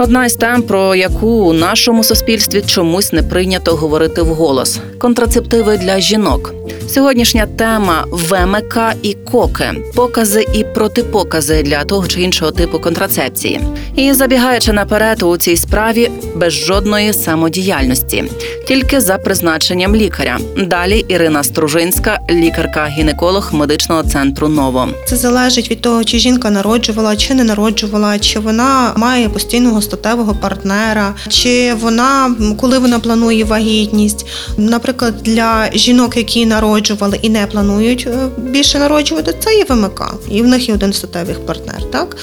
Одна із тем, про яку у нашому суспільстві чомусь не прийнято говорити вголос – контрацептиви для жінок. Сьогоднішня тема – ВМК і коки, покази і протипокази для того чи іншого типу контрацепції. І забігаючи наперед, у цій справі без жодної самодіяльності, тільки за призначенням лікаря. Далі Ірина Стружинська, лікарка-гінеколог медичного центру «Ново». Це залежить від того, чи жінка народжувала, чи не народжувала, чи вона має постійного статевого партнера, чи вона, коли вона планує вагітність. Наприклад, для жінок, які народжували і не планують більше народжувати, це є ВМК. І в них є один статевий партнер, так?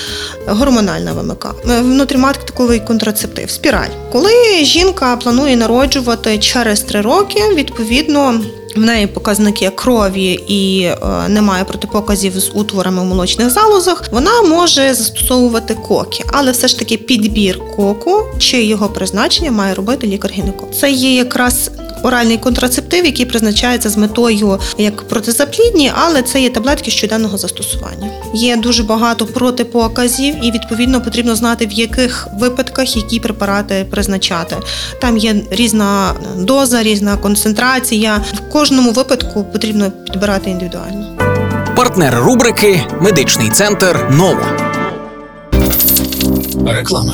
Гормональна ВМК. Внутріматковий контрацептив, спіраль. Коли жінка планує народжувати через 3 роки, відповідно, в неї показники крові і немає протипоказів з утворами в молочних залозах, вона може застосовувати коки. Але все ж таки підбір коку чи його призначення має робити лікар-гінеколог. Це є якраз оральний контрацептив, який призначається з метою як протизаплідні, але це є таблетки щоденного застосування. Є дуже багато протипоказів і, відповідно, потрібно знати, в яких випадках які препарати призначати. Там є різна доза, різна концентрація. В кожному випадку потрібно підбирати індивідуально. Партнер рубрики «Медичний центр Ново». Реклама.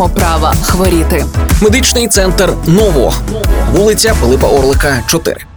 права хворіти. Медичний центр Ново. Вулиця Пилипа Орлика, 4.